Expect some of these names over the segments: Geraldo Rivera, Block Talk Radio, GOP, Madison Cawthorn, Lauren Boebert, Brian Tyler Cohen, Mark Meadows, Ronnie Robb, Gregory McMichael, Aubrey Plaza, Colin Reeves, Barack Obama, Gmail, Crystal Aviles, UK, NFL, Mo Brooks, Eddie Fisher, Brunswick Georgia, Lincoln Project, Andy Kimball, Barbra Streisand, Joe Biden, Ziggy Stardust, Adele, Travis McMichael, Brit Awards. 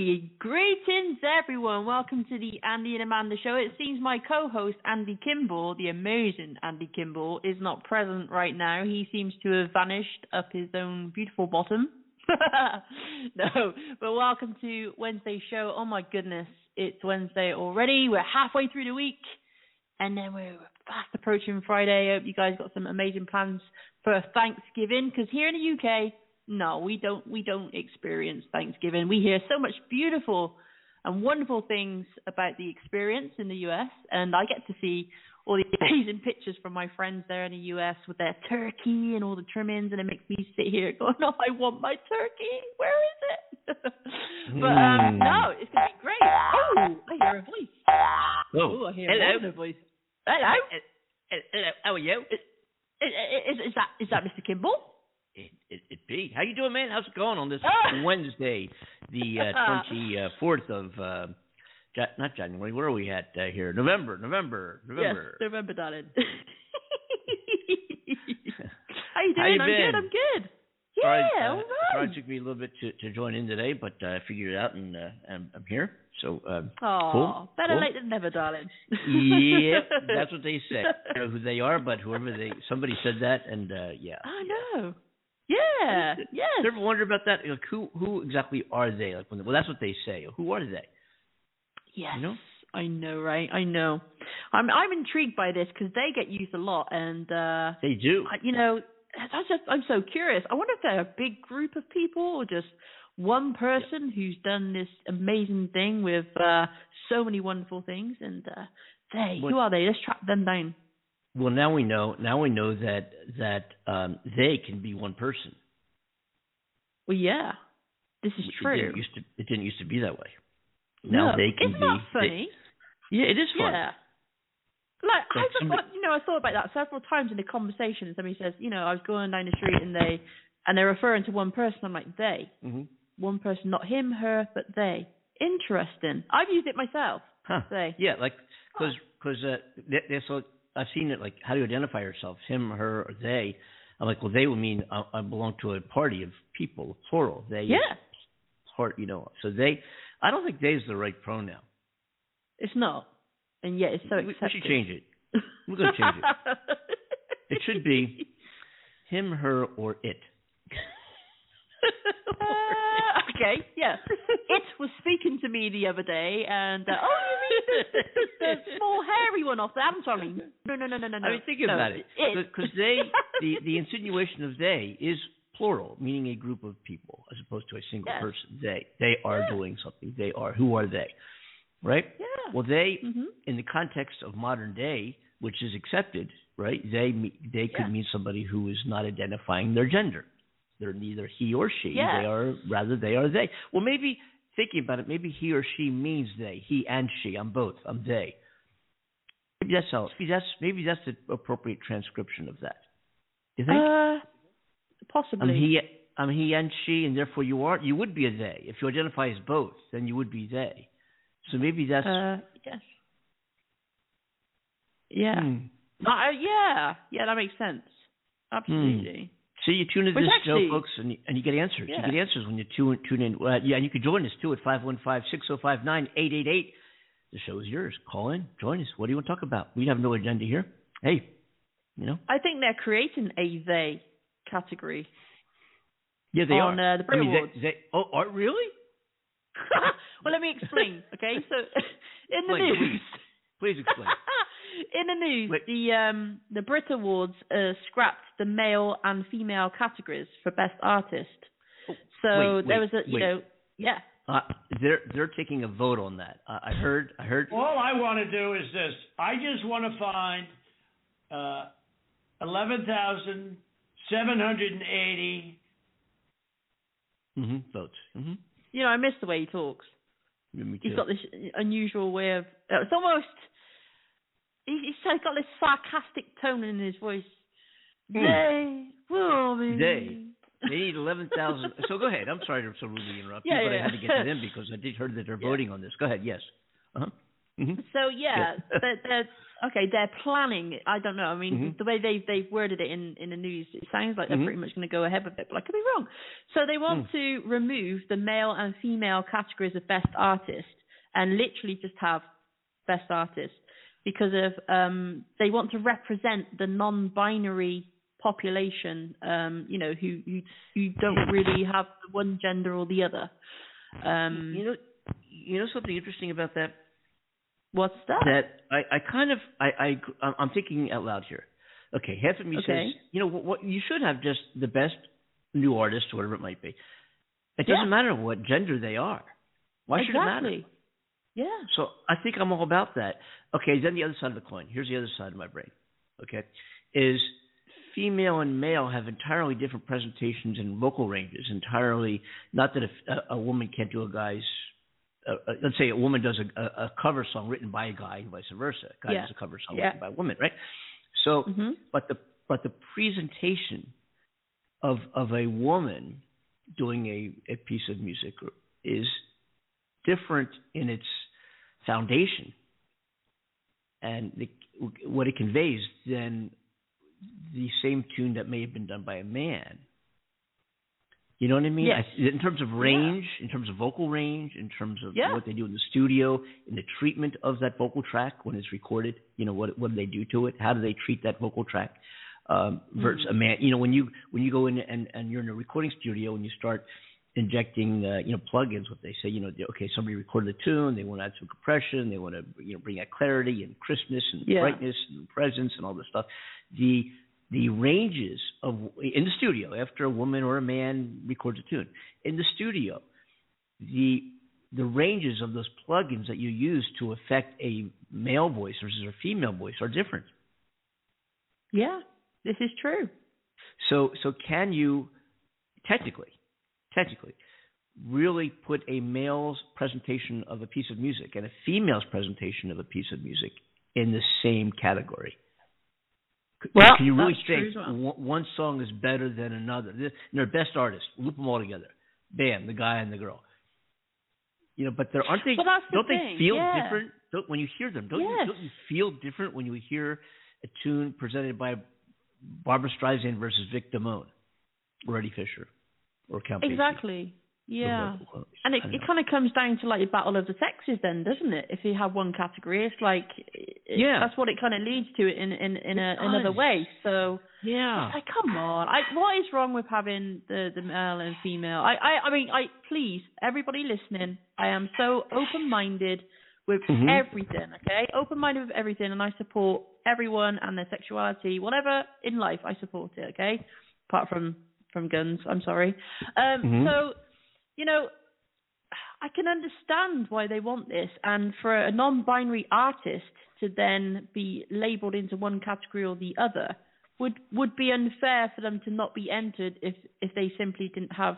Hey, greetings everyone. Welcome to the Andy and Amanda Show. It seems my co-host Andy Kimball, the amazing Andy Kimball, is not present right now. He seems to have vanished up his own beautiful bottom. No, but welcome to Wednesday's show. Oh my goodness, it's Wednesday already. We're halfway through the week, and then we're fast approaching Friday. I hope you guys got some amazing plans for Thanksgiving, because here in the UK... no, we don't experience Thanksgiving. We hear so much beautiful and wonderful things about the experience in the US, and I get to see all the amazing pictures from my friends there in the US with their turkey and all the trimmings, and it makes me sit here going, "No, I want my turkey. Where is it?" But no, it's going to be great. Oh, I hear a voice. Oh, I hear another voice. Hello. Hello. How are you? Is that Mr. Kimball? It be. How you doing, man? How's it going on this Wednesday, the 24th of not January? What are we at here? November. Yes, November, darling. How you doing? How you been? I'm good. Yeah, all right. It took me a little bit to join in today, but I figured it out, and I'm here. So, cool. Better late than never, darling. Yeah, that's what they say. I don't know who they are, but somebody said that, and yeah. I know. Yeah. Yes. You ever wonder about that? Like, who exactly are they? Like, well, that's what they say. Who are they? Yes. You know? I know, right? I know. I'm intrigued by this because they get used a lot, and they do. You know, I'm so curious. I wonder if they're a big group of people or just one person who's done this amazing thing with so many wonderful things. And who are they? Let's track them down. Well, now we know. That they can be one person. Well, yeah, this is true. It didn't used to be that way. Now they can be. Isn't that funny? Yeah, it is funny. Yeah. I thought about that several times in the conversation. Somebody says, you know, I was going down the street and they're referring to one person. I'm like, they. Mm-hmm. One person, not him, her, but they. Interesting. I've used it myself. Huh. They. Yeah, like, because I've seen it, like, how do you identify yourself? Him, her, or they. I'm like, well, they would mean I belong to a party of people, plural. They. Yeah. Part, you know. So they, I don't think they is the right pronoun. It's not. And yet it's so accepted. We should change it. We're going to change it. It should be him, her, or it. Okay, yeah. It was speaking to me the other day, and the small hairy one off the avatar. No. I mean, think about it. Because they, the insinuation of they is plural, meaning a group of people as opposed to a single person. They are doing something. They are. Who are they? Right? Yeah. Well, they, in the context of modern day, which is accepted, right, they could mean somebody who is not identifying their gender. They're neither he or she. Yeah. They are they. Well, maybe, thinking about it, maybe he or she means they. He and she. I'm both. I'm they. Maybe that's how. Maybe that's the appropriate transcription of that. You think? Possibly. I'm he and she, and therefore you are. You would be a they. If you identify as both, then you would be they. So maybe that's... yes. Yeah. Mm. Yeah. Yeah, that makes sense. Absolutely. Mm. So you tune into this show, folks, and you get answers. Yeah. You get answers when you tune in. Yeah, and you can join us, too, at 515-6059-888. The show is yours. Call in. Join us. What do you want to talk about? We have no agenda here. Hey, you know. I think they're creating a they category. Yeah, they are. On the Brit Awards. Really? Well, let me explain, okay? So, in the news... Please explain. In the news, the Brit Awards scrapped the male and female categories for Best Artist. They're taking a vote on that. I heard. All I want to do is this. I just want to find 11,780 votes. Mm-hmm. You know, I miss the way he talks. He's got this unusual way of... It's almost... He's got this sarcastic tone in his voice. They need 11,000... So go ahead. I'm sorry to so rudely interrupt you, but I had to get to them because I did hear that they're voting on this. Go ahead, yes. Uh-huh. Mm-hmm. So, yeah, Okay, they're planning. I don't know. I mean, the way they've worded it in the news, it sounds like they're pretty much going to go ahead with it, but I could be wrong. So they want to remove the male and female categories of best artist and literally just have best artist because of they want to represent the non-binary population, you know, who don't really have one gender or the other. You know something interesting about that? What's that? That I'm thinking out loud here. Okay, half of me says, you know, what you should have just the best new artist, whatever it might be. It doesn't matter what gender they are. Why should it matter? Yeah. So I think I'm all about that. Okay, then the other side of the coin. Here's the other side of my brain. Okay, is female and male have entirely different presentations and vocal ranges. Entirely, not that a woman can't do a guy's. Let's say a woman does a cover song written by a guy and vice versa. A guy does a cover song written by a woman, right? So, but the presentation of a woman doing a piece of music is different in its foundation and what it conveys than the same tune that may have been done by a man. You know what I mean? Yes. In terms of range, in terms of vocal range, in terms of what they do in the studio, in the treatment of that vocal track when it's recorded, you know, what do they do to it? How do they treat that vocal track? Versus a man, you know, when you go in and you're in a recording studio and you start injecting, you know, plugins, what they say, you know, okay, somebody recorded a tune, they want to add some compression, they want to, you know, bring out clarity and crispness and brightness and presence and all this stuff. The ranges of in the studio after a woman or a man records a tune in the studio, the ranges of those plugins that you use to affect a male voice versus a female voice are different. Yeah, this is true. So can you technically really put a male's presentation of a piece of music and a female's presentation of a piece of music in the same category? Well, can you really think one song is better than another? They're best artists. Loop them all together. Bam, the guy and the girl. You know, but aren't they? Don't they feel different when you hear them? Don't you feel different when you hear a tune presented by Barbra Streisand versus Vic Damone, or Eddie Fisher, or Count Basie? Exactly. Yeah, and it kind of comes down to like the battle of the sexes, then, doesn't it? If you have one category, it's like that's what it kind of leads to in another way. So it's like, come on, what is wrong with having the male and female? I mean, please, everybody listening, I am so open-minded with everything. Okay, open-minded with everything, and I support everyone and their sexuality, whatever in life, I support it. Okay, apart from guns, I'm sorry. So. You know, I can understand why they want this, and for a non-binary artist to then be labelled into one category or the other would be unfair for them to not be entered if they simply didn't have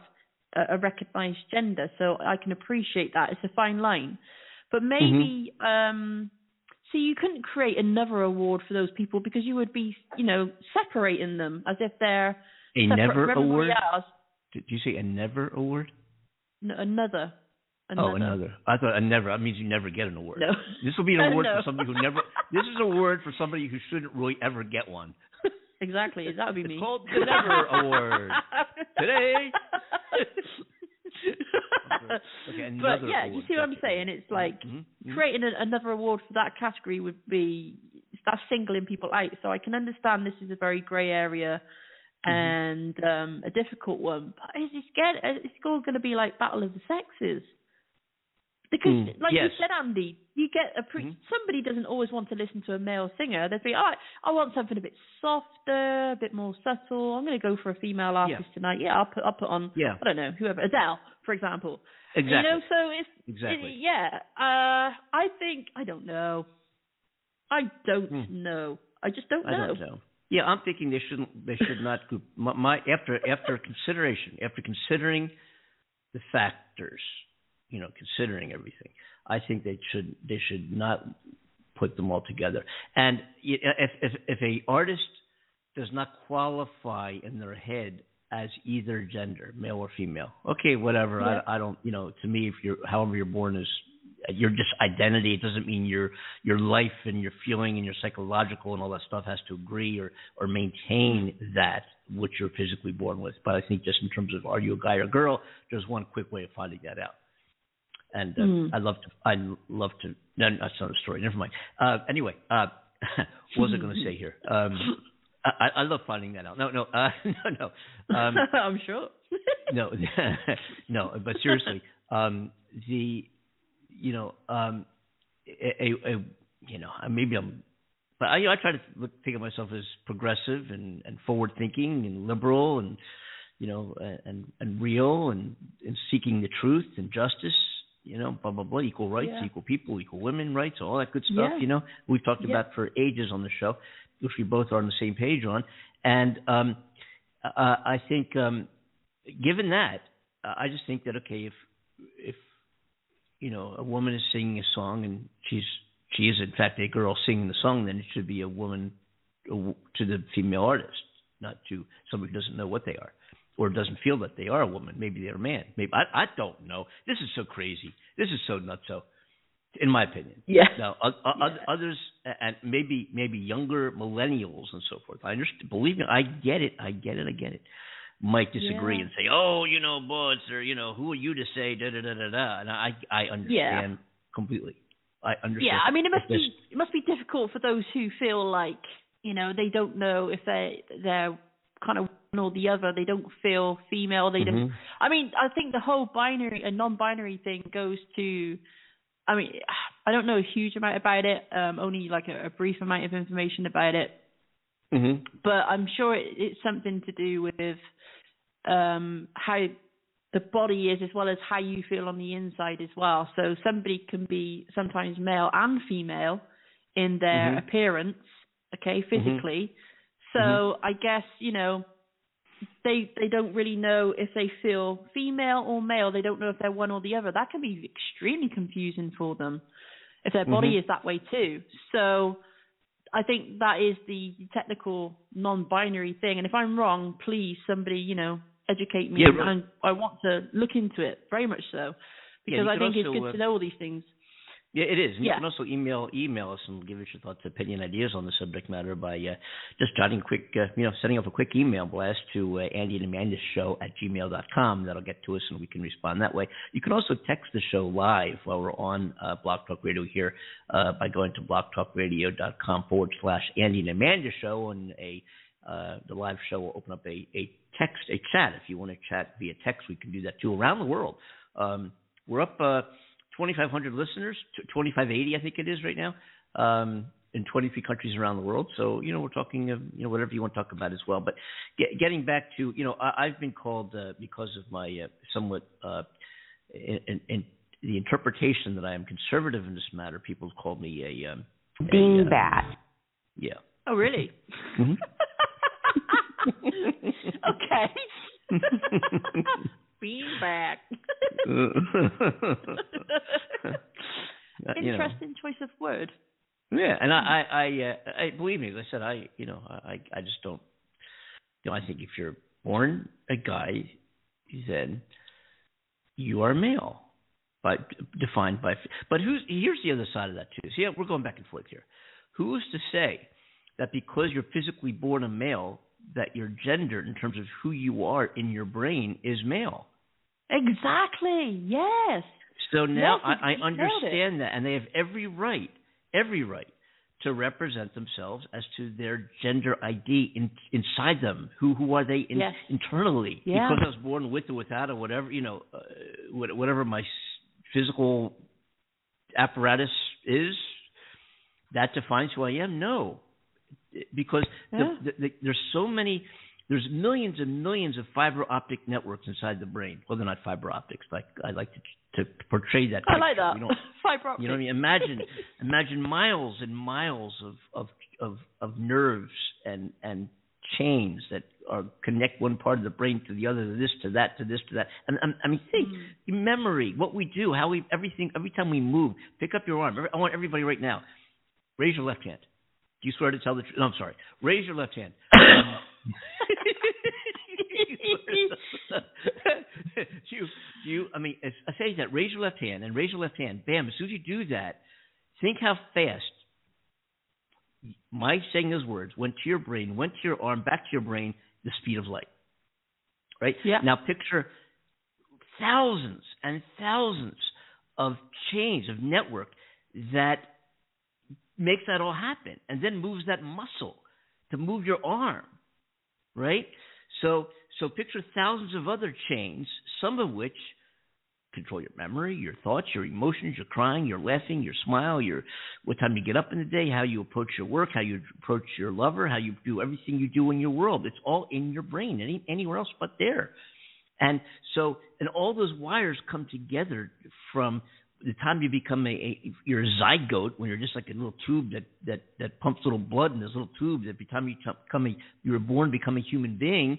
a recognised gender. So I can appreciate that. It's a fine line. But maybe so you couldn't create another award for those people because you would be, you know, separating them as if they're a never award. Else. Did you say a never award? No, another. Oh, another. I thought a never. That means you never get an award. No. This will be an award for somebody who never. This is an award for somebody who shouldn't really ever get one. Exactly. That would be me. It's called the Never Award. Today. Okay, another but yeah, award. You see what I'm saying? It's like creating another award for that category would be that's singling people out. So I can understand this is a very grey area. And a difficult one. But it's all going to be like battle of the sexes. Because, you said, Andy, you get somebody doesn't always want to listen to a male singer. They'd be, all right, I want something a bit softer, a bit more subtle. I'm going to go for a female artist tonight. Yeah, I'll put on, I don't know, whoever, Adele, for example. Exactly. You know, so it's, I think, I don't know. I don't know. I just don't know. I don't know. Yeah, I'm thinking they should not group my after consideration, after considering the factors, you know, considering everything. I think they should not put them all together. And if a artist does not qualify in their head as either gender, male or female, okay, whatever. I don't, you know, to me, if you're however you're born is your just identity. It doesn't mean your life and your feeling and your psychological and all that stuff has to agree or maintain that which you're physically born with. But I think just in terms of are you a guy or girl, there's one quick way of finding that out. And I love to. No, that's not a story. Never mind. Anyway, what was I going to say here? I love finding that out. No. I'm sure. No. But seriously, maybe I'm. But I try to think of myself as progressive and forward thinking and liberal and real and seeking the truth and justice. Blah, blah, blah, equal rights, equal people, equal women rights, all that good stuff, we've talked about for ages on the show, which we both are on the same page on. And I think given that, I just think that, okay, if a woman is singing a song and she is, in fact, a girl singing the song, then it should be a woman to the female artist, not to somebody who doesn't know what they are. Or doesn't feel that they are a woman. Maybe they're a man. Maybe I don't know. This is so crazy. This is so nutso, in my opinion. Yeah. Now, others, and maybe younger millennials and so forth. I understand. Believe me, I get it. Might disagree and say, boys, or who are you to say da da da da da? And I understand completely. I understand. Yeah, I mean, it must be difficult for those who feel like they don't know if they're kind of one or the other. They don't feel female. They don't. I mean, I think the whole binary and non-binary thing goes to. I mean, I don't know a huge amount about it. Only like a brief amount of information about it. Mm-hmm. But I'm sure it's something to do with how the body is, as well as how you feel on the inside as well. So somebody can be sometimes male and female in their appearance. Okay, physically. So I guess, they don't really know if they feel female or male. They don't know if they're one or the other. That can be extremely confusing for them if their body is that way too. So I think that is the technical non-binary thing. And if I'm wrong, please, somebody, educate me. Yeah, right. And I want to look into it, very much so, because I think it's good to know all these things. Yeah, it is. And you can also email us and give us your thoughts, opinion, ideas on the subject matter by just jotting quick, sending off a quick email blast to Andy and Amanda Show at gmail.com. That'll get to us and we can respond that way. You can also text the show live while we're on Block Talk Radio here by going to blocktalkradio.com/Andy and Amanda Show, and the live show will open up a chat. If you want to chat via text, we can do that too around the world. We're up 2,500 listeners, 2,580 I think it is right now, in 23 countries around the world. So, we're talking, whatever you want to talk about as well. But getting back to, I've been called because of my somewhat in the interpretation that I am conservative in this matter, people have called me a beanbag. Yeah. Oh, really? Okay. Beanbag. Interesting choice of word. Yeah, and I believe me. As I said, I just don't. I think if you're born a guy, then you are male, defined by. But here's the other side of that too. See, we're going back and forth here. Who's to say that because you're physically born a male, that your gender, in terms of who you are in your brain, is male? Exactly. Yes. So now I understand that, and they have every right to represent themselves as to their gender ID inside them. Who are they internally? Yeah. Because I was born with or without, or whatever whatever my physical apparatus is, that defines who I am. No, because there's so many. There's millions and millions of fiber optic networks inside the brain. Well, they're not fiber optics. Like I like to portray that. I like that. Fiber optics. You know what I mean? Imagine miles and miles of nerves and chains that are connect one part of the brain to the other, to this, to that, to this, to that. And I mean, think memory, what we do, how we everything. Every time we move, pick up your arm. I want everybody right now. Raise your left hand. Do you swear to tell the truth? No, I'm sorry. Raise your left hand. You, I mean, I say that, raise your left hand and raise your left hand. Bam, as soon as you do that, think how fast my saying those words went to your brain, went to your arm, back to your brain, the speed of light. Right? Yeah. Now picture thousands and thousands of chains of network that makes that all happen and then moves that muscle to move your arm, right? So picture thousands of other chains, some of which control your memory, your thoughts, your emotions, your crying, your laughing, your smile, your what time you get up in the day, how you approach your work, how you approach your lover, how you do everything you do in your world. It's all in your brain, anywhere else but there. And so, and all those wires come together from the time you become you're a zygote, when you're just like a little tube that pumps little blood in this little tube, that by the time you were born, become a human being,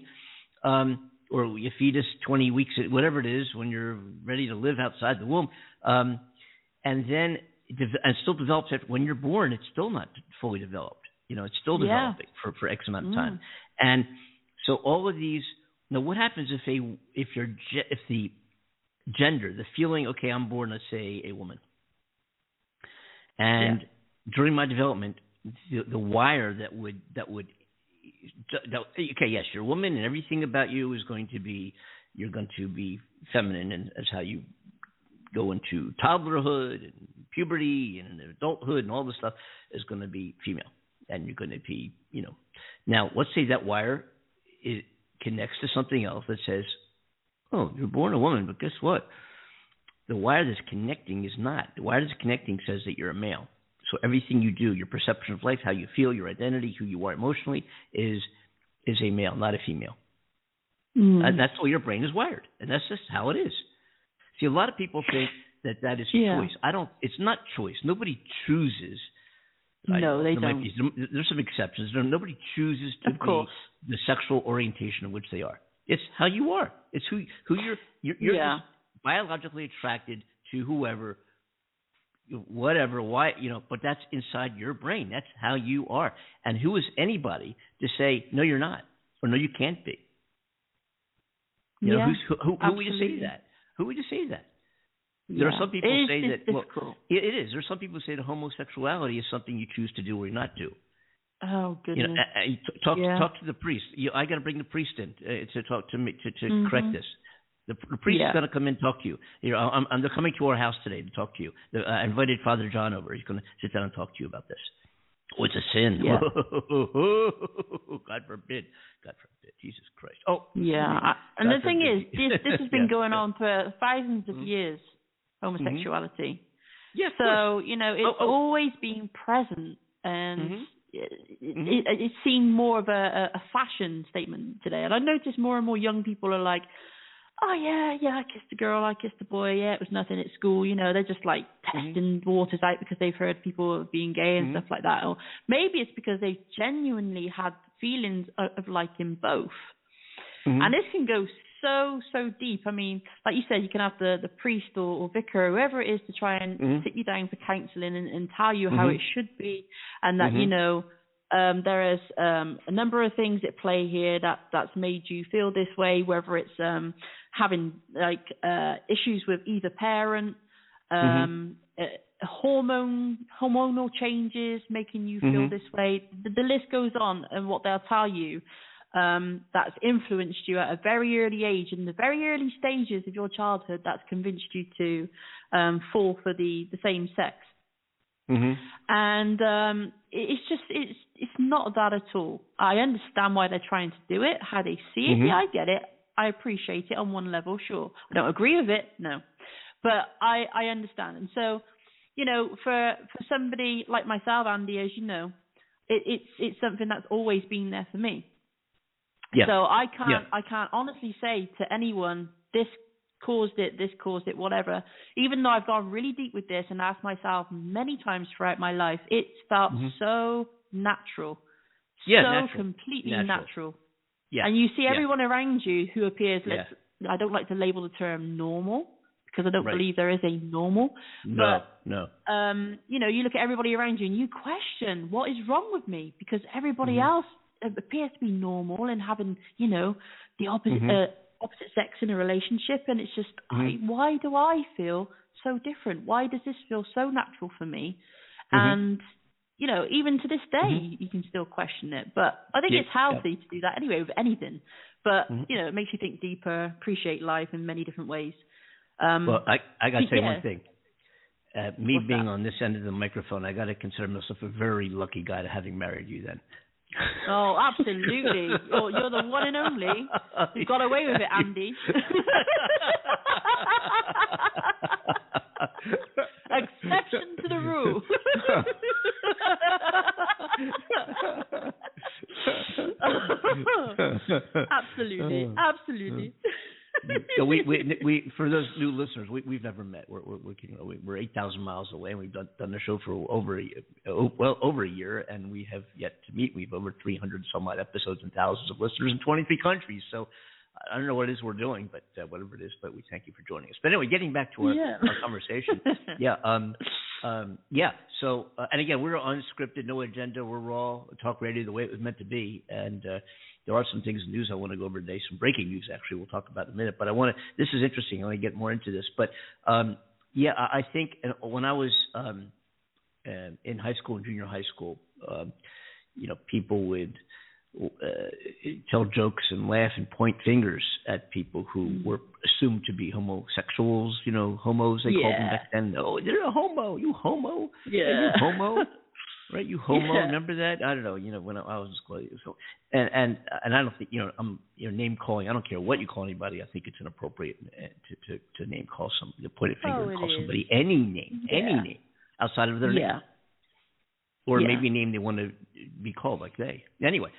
or a fetus, 20 weeks, whatever it is, when you're ready to live outside the womb, and then and still develops it when you're born. It's still not fully developed. You know, it's still developing for X amount of time. And so all of these. Now, what happens if the gender, the feeling, okay, I'm born, let's say, a woman. And during my development, the wire okay, yes, you're a woman and everything about you is going to be, you're going to be feminine, and that's how you go into toddlerhood and puberty and adulthood and all this stuff is going to be female. And you're going to be, you know. Now, let's say that wire connects to something else that says, oh, you're born a woman, but guess what? The wire that's connecting is not. The wire that's connecting says that you're a male. So everything you do, your perception of life, how you feel, your identity, who you are emotionally, is a male, not a female. And that's the way your brain is wired. And that's just how it is. See, a lot of people think that is choice. It's not choice. Nobody chooses. No, they don't. There's some exceptions. Nobody chooses to be the sexual orientation in which they are. It's how you are. It's who you're just biologically attracted to whoever, whatever, why, you know, but that's inside your brain. That's how you are. And who is anybody to say, no, you're not, or no, you can't be? You know, who would say that? Who would say that? There are some people who say that, well, it is. There are some people who say that homosexuality is something you choose to do or not do. Oh, goodness. You know, talk to the priest. I got to bring the priest in to talk to me to correct this. The priest is going to come in and talk to you. They're coming to our house today to talk to you. I invited Father John over. He's going to sit down and talk to you about this. Oh, it's a sin. Yeah. God forbid. God forbid. Jesus Christ. Oh, yeah. And the thing is, this has been going on for thousands of years, homosexuality. Yeah, so, you know, it's always been present, and it seemed more of a fashion statement today. And I noticed more and more young people are like, oh, yeah, I kissed a girl, I kissed a boy, yeah, it was nothing at school. You know, they're just like testing waters out because they've heard people being gay and stuff like that. Or maybe it's because they genuinely had feelings of liking both. And this can go so deep. I mean, like you said, you can have the priest or vicar or whoever it is to try and sit you down for counselling and tell you how it should be, and that, you know, there is a number of things at play here that's made you feel this way, whether it's having like issues with either parent, hormonal changes making you feel this way. The list goes on, and what they'll tell you. That's influenced you at a very early age, in the very early stages of your childhood, that's convinced you to fall for the same sex. And it's not that at all. I understand why they're trying to do it, how they see it. Yeah, I get it. I appreciate it on one level, sure. I don't agree with it, no. But I understand. And so, you know, for somebody like myself, Andy, as you know, it's something that's always been there for me. Yeah. So I can't honestly say to anyone, this caused it, whatever. Even though I've gone really deep with this and asked myself many times throughout my life, it felt so natural. Yeah, so natural. Completely natural. Yeah. And you see everyone around you who appears, I don't like to label the term normal, because I don't believe there is a normal. No. You know, you look at everybody around you and you question, what is wrong with me? Because everybody else appears to be normal and having, you know, the opposite sex in a relationship, and it's just, why do I feel so different? Why does this feel so natural for me? And, you know, even to this day, you can still question it. But I think it's healthy to do that anyway with anything. But, you know, it makes you think deeper, appreciate life in many different ways. Well, I got to say one thing. Me What's being that? On this end of the microphone, I got to consider myself a very lucky guy to having married you then. Oh, absolutely. You're the one and only. You got away with it, Andy. Exception to the rule. Absolutely. So we for those new listeners, we've never met. We're 8,000 miles away, and we've done the show for over a year, and we have yet to meet. We've over 300 some odd episodes and thousands of listeners in 23 countries. So I don't know what it is we're doing, but whatever it is, but we thank you for joining us. But anyway, getting back to our conversation, So and again, we're unscripted, no agenda. We're raw talk radio, the way it was meant to be, and. There are some things in news I want to go over today, some breaking news, actually, we'll talk about in a minute. But I want to – this is interesting. I want to get more into this. But, I think when I was in high school and junior high school, people would tell jokes and laugh and point fingers at people who were assumed to be homosexuals, homos, they called them back then. Oh, they're a homo. You homo? Yeah. Are you homo? Right, you homo, remember that? I don't know, when I was in school. So, and I don't think, I'm name calling. I don't care what you call anybody. I think it's inappropriate to name call somebody, to point a finger and call somebody any name outside of their name. Or maybe a name they want to be called, like they. Anyway.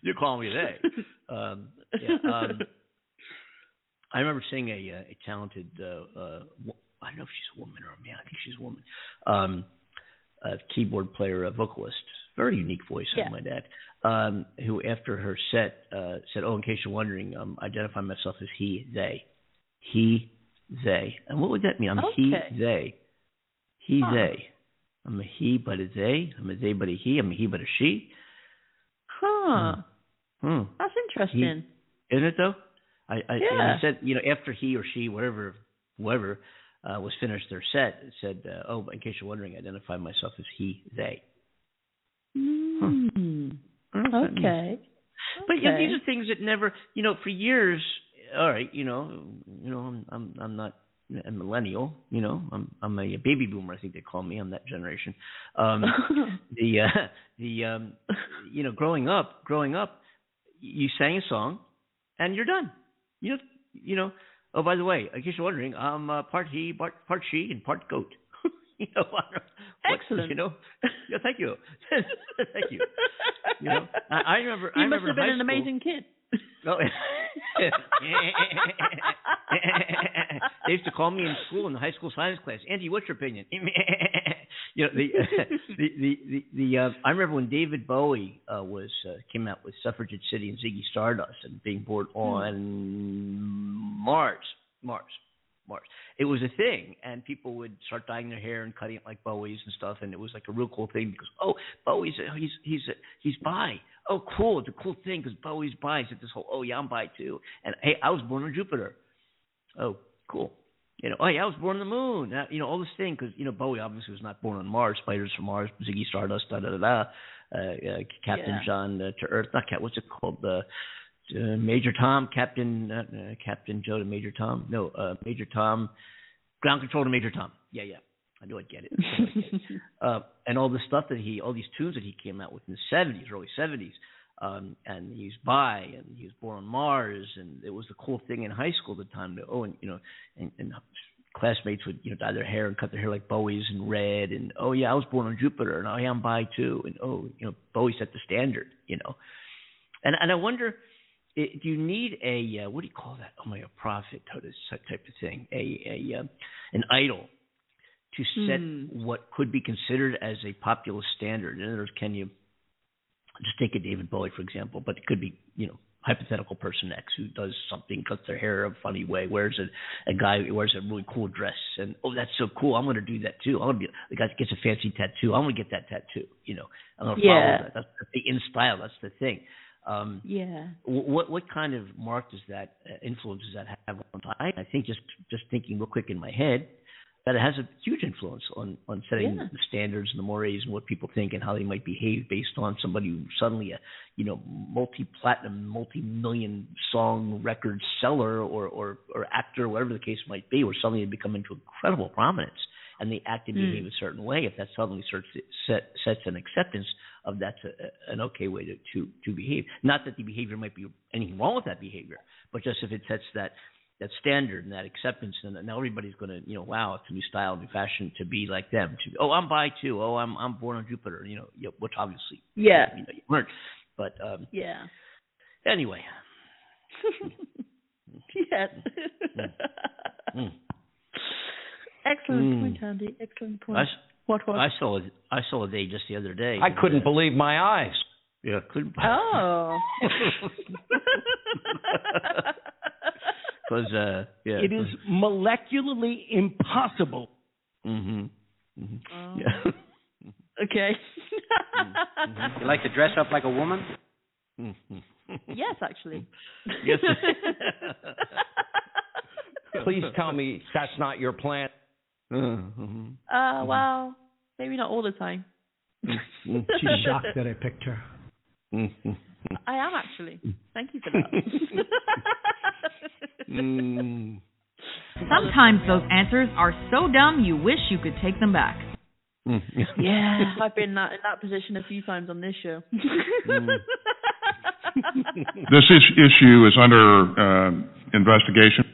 You're calling me they. I remember seeing a talented I don't know if she's a woman or a man. I think she's a woman. Keyboard player, a vocalist, very unique voice, I might add, who after her set said, "Oh, in case you're wondering, identify myself as he, they. He, they." And what would that mean? I'm he, they. He, they. I'm a he, but a they. I'm a they, but a he. I'm a he, but a she. Huh. That's interesting. He, isn't it, though? I said, after he or she, whoever, was finished their set, it said, "Oh, in case you're wondering, identify myself as he, they." But these are things that never, for years. All right, I'm not a millennial. I'm a baby boomer. I think they call me. I'm that generation. Growing up, you sang a song, and you're done. You know. Oh, by the way, in case you're wondering, I'm part he, part she, and part goat. Excellent. Yeah, thank you. Thank you. I remember. You must have been an amazing kid. Oh, they used to call me in school in the high school science class. Andy, what's your opinion? I remember when David Bowie came out with Suffragette City and Ziggy Stardust and being born on Mars. It was a thing, and people would start dyeing their hair and cutting it like Bowie's and stuff, and it was like a real cool thing because Bowie's he's bi. Oh, cool! It's a cool thing because Bowie's bi. It's this whole I'm bi too, and hey, I was born on Jupiter. Oh, cool. I was born on the moon. All this thing because Bowie obviously was not born on Mars. Spiders from Mars, Ziggy Stardust, Captain John to Earth. Not Cat. What's it called? Major Tom, Captain Joe to Major Tom. No, Major Tom, Ground Control to Major Tom. Yeah. I knew I'd get it. And all the stuff all these tunes that he came out with in the 70s, early 70s. And he's bi, and he was born on Mars, and it was the cool thing in high school at the time. And classmates would dye their hair and cut their hair like Bowie's in red, and I was born on Jupiter, and I'm bi too, and Bowie set the standard, and I wonder, do you need a what do you call that? A prophet type of thing, an idol to set what could be considered as a populist standard? In other words, can you? Just take a David Bowie, for example, but it could be, hypothetical person X who does something, cuts their hair a funny way, wears a guy who wears a really cool dress, and oh, that's so cool, I'm going to do that too. I'm going to be the guy that gets a fancy tattoo. I'm going to get that tattoo. You know, I'm going to follow that. That's the in style. That's the thing. What kind of mark does that influence does that have on time? I think just thinking real quick in my head that it has a huge influence on setting the standards and the mores and what people think and how they might behave based on somebody who suddenly a multi-platinum, multi-million song record seller or actor, whatever the case might be, where suddenly they become into incredible prominence and they act and behave a certain way. If that suddenly sets an acceptance of that's an okay way to behave. Not that the behavior might be anything wrong with that behavior, but just if it sets that standard and that acceptance, and now everybody's going to, wow, it's a new style, new fashion to be like them. I'm bi too. Oh, I'm born on Jupiter. Which obviously, you weren't. But anyway. Yes. Excellent point, Andy. Excellent point. I saw a day just the other day. I couldn't believe my eyes. Yeah, couldn't. Oh. Because it is molecularly impossible. Mm-hmm. Oh. Yeah. Okay. You like to dress up like a woman? Yes, actually. Yes. Please tell me that's not your plan. Well, maybe not all the time. She's shocked that I picked her. I am, actually. Thank you for that. Sometimes those answers are so dumb you wish you could take them back. Yeah, I've been in that position a few times on this show. This issue is under investigation.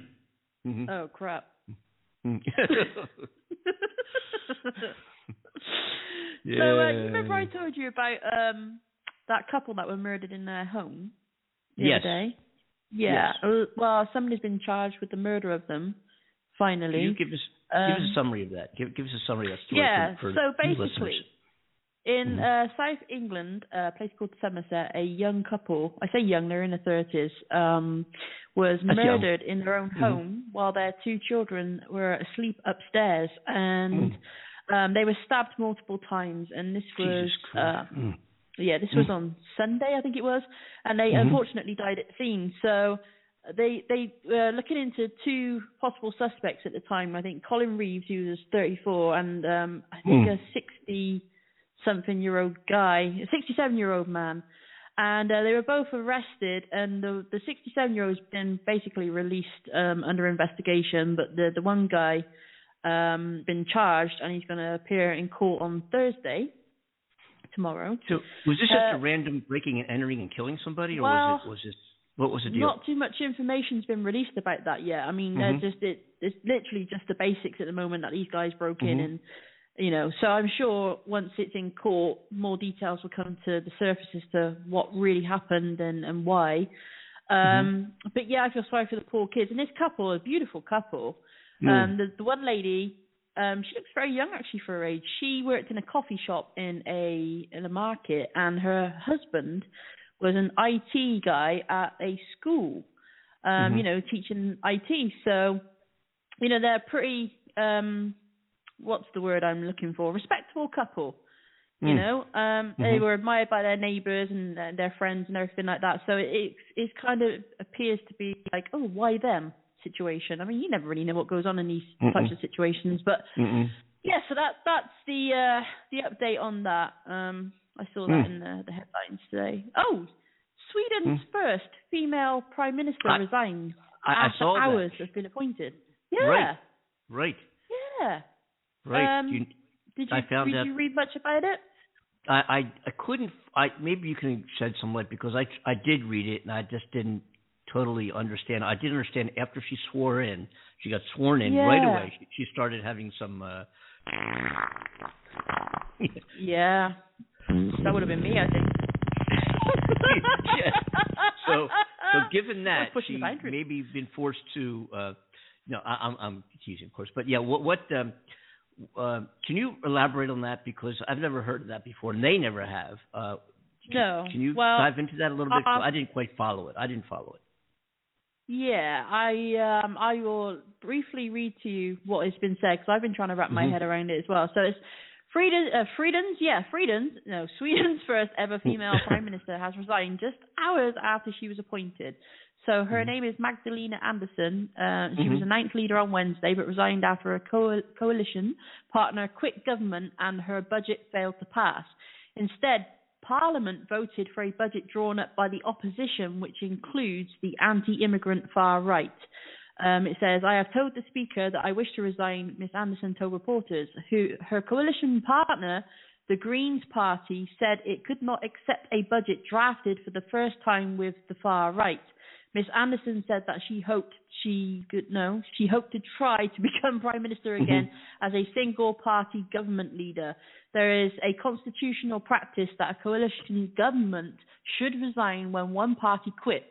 Mm-hmm. Oh, crap. Yeah. So, remember I told you about that couple that were murdered in their home the other day? Yeah. Yes. Well, somebody's been charged with the murder of them, finally. Can you give us a summary of that? Give us a summary of that story. Yeah, so basically, in South England, a place called Somerset, a young couple, I say young, they're in their 30s, was murdered in their own home while their two children were asleep upstairs. And they were stabbed multiple times. And this was... this was on Sunday, I think it was, and they unfortunately died at the scene. So they were looking into two possible suspects at the time. I think Colin Reeves, who was 34, and I think a 60-something-year-old guy, a 67-year-old man. And they were both arrested, and the 67-year-old has been basically released under investigation, but the one guy been charged, and he's going to appear in court on Thursday. Tomorrow. So was this just a random breaking and entering and killing somebody, or was it what was the deal? Not too much information's been released about that yet. I mean, it's literally just the basics at the moment that these guys broke in, and so I'm sure once it's in court, more details will come to the surface as to what really happened and why. But yeah, I feel sorry for the poor kids. And this couple, a beautiful couple. The one lady. She looks very young, actually, for her age. She worked in a coffee shop in a market, and her husband was an IT guy at a school, teaching IT. So, they're pretty, what's the word I'm looking for? Respectable couple, They were admired by their neighbors and their friends and everything like that. So it kind of appears to be like, oh, why them? Situation. I mean, you never really know what goes on in these types of situations, but so that's the update on that. I saw that in the headlines today. Oh, Sweden's first female prime minister resigns after hours have been appointed. Yeah, right. Yeah, right. Did you read much about it? I couldn't. Maybe you can shed some light because I did read it and I just didn't. Totally understand. I did understand after she got sworn in right away. She started having some. Yeah, that would have been me, I think. So given that she maybe been forced to. I'm teasing, of course, but yeah. What? Can you elaborate on that because I've never heard of that before, and they never have. No. Can you dive into that a little bit? I didn't quite follow it. Yeah, I will briefly read to you what has been said, because I've been trying to wrap my head around it as well. So it's Sweden's first ever female prime minister has resigned just hours after she was appointed. So her name is Magdalena Andersson. She was the ninth leader on Wednesday, but resigned after a coalition partner quit government and her budget failed to pass. Instead, Parliament voted for a budget drawn up by the opposition, which includes the anti-immigrant far right. It says, I have told the Speaker that I wish to resign, Ms. Andersson told reporters. Her coalition partner, the Greens Party, said it could not accept a budget drafted for the first time with the far right. Ms. Andersson said that she hoped to try to become Prime Minister again as a single-party government leader. There is a constitutional practice that a coalition government should resign when one party quits,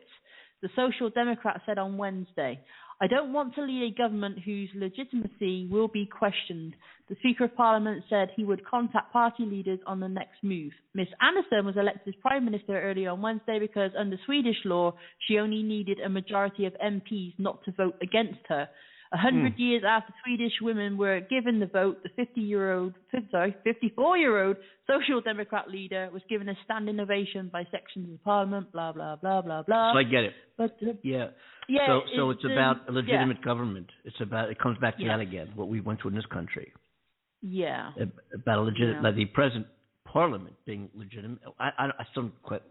the Social Democrat said on Wednesday. I don't want to lead a government whose legitimacy will be questioned. The Speaker of Parliament said he would contact party leaders on the next move. Ms Andersson was elected as Prime Minister early on Wednesday because under Swedish law, she only needed a majority of MPs not to vote against her. 100 years after Swedish women were given the vote, the 54-year-old Social Democrat leader was given a standing ovation by sections of Parliament, blah, blah, blah, blah, blah. So I get it. But, yeah. So it's about a legitimate government. It comes back to that again, what we went through in this country. Yeah. About a legitimate, like the present Parliament being legitimate. I still don't quite.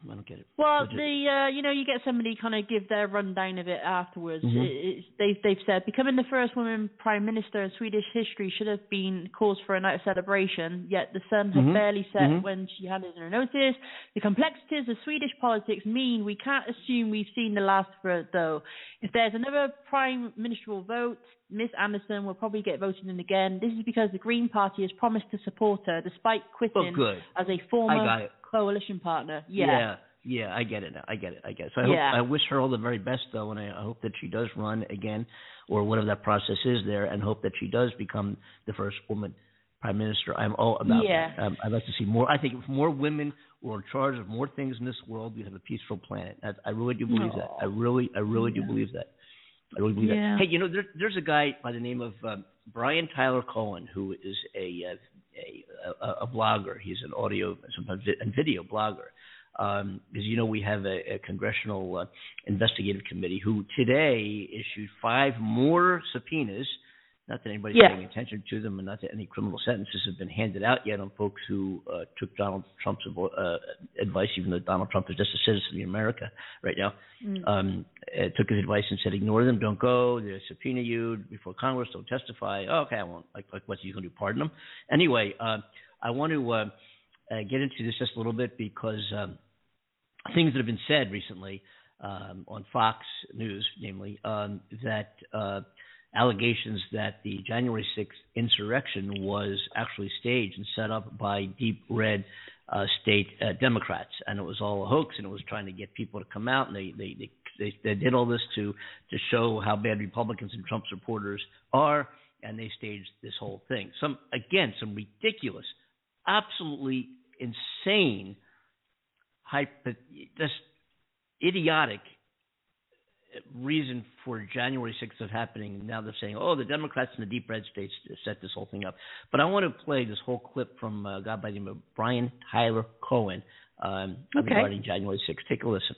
I don't get it. Well, you get somebody kind of give their rundown of it afterwards. They've said, becoming the first woman prime minister in Swedish history should have been cause for a night of celebration, yet the sun had barely set when she handed in her notice. The complexities of Swedish politics mean we can't assume we've seen the last of her, though. If there's another prime ministerial vote, Ms Andersson will probably get voted in again. This is because the Green Party has promised to support her, despite quitting as a former coalition partner. Yeah, I get it now. I get it. So I wish her all the very best, though, and I hope that she does run again, or whatever that process is there, and hope that she does become the first woman prime minister. I'm all about that. I'd like to see more. I think if more women were in charge of more things in this world, we'd have a peaceful planet. I really do believe that. I really do believe that. I really believe that. Hey, there's a guy by the name of Brian Tyler Cohen, who is a blogger. He's an audio and video blogger. As you know, we have a congressional investigative committee who today issued 5 more subpoenas. Not that anybody's paying attention to them, and not that any criminal sentences have been handed out yet on folks who took Donald Trump's advice, even though Donald Trump is just a citizen of America right now. Took his advice and said, ignore them, don't go, they're subpoena you before Congress, don't testify. Oh, okay, I won't. Like what's he going to do, pardon them? Anyway, I want to get into this just a little bit because things that have been said recently on Fox News, namely, that allegations that the January 6th insurrection was actually staged and set up by deep red state Democrats, and it was all a hoax, and it was trying to get people to come out, and they did all this to show how bad Republicans and Trump supporters are, and they staged this whole thing. Some ridiculous, absolutely insane, just idiotic reason for January 6th of happening. Now they're saying, the Democrats in the deep red states set this whole thing up. But I want to play this whole clip from a guy by the name of Brian Tyler Cohen regarding January 6th. Take a listen.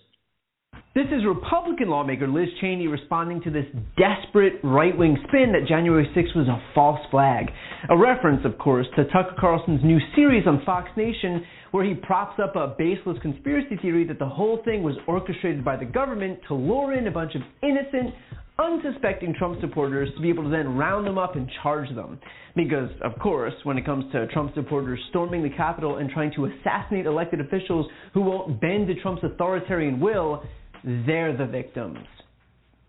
This is Republican lawmaker Liz Cheney responding to this desperate right-wing spin that January 6th was a false flag. A reference, of course, to Tucker Carlson's new series on Fox Nation, where he props up a baseless conspiracy theory that the whole thing was orchestrated by the government to lure in a bunch of innocent, unsuspecting Trump supporters to be able to then round them up and charge them. Because, of course, when it comes to Trump supporters storming the Capitol and trying to assassinate elected officials who won't bend to Trump's authoritarian will, they're the victims.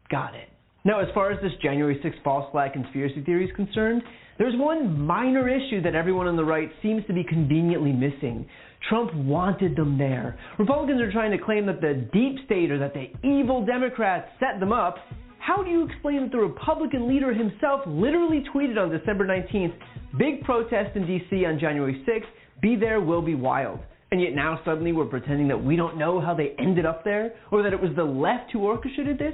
Got it. Now, as far as this January 6th false flag conspiracy theory is concerned, there's one minor issue that everyone on the right seems to be conveniently missing. Trump wanted them there. Republicans are trying to claim that the deep state or that the evil Democrats set them up. How do you explain that the Republican leader himself literally tweeted on December 19th, big protest in D.C. on January 6th, Be There, Will Be Wild. And yet now suddenly we're pretending that we don't know how they ended up there, or that it was the left who orchestrated this.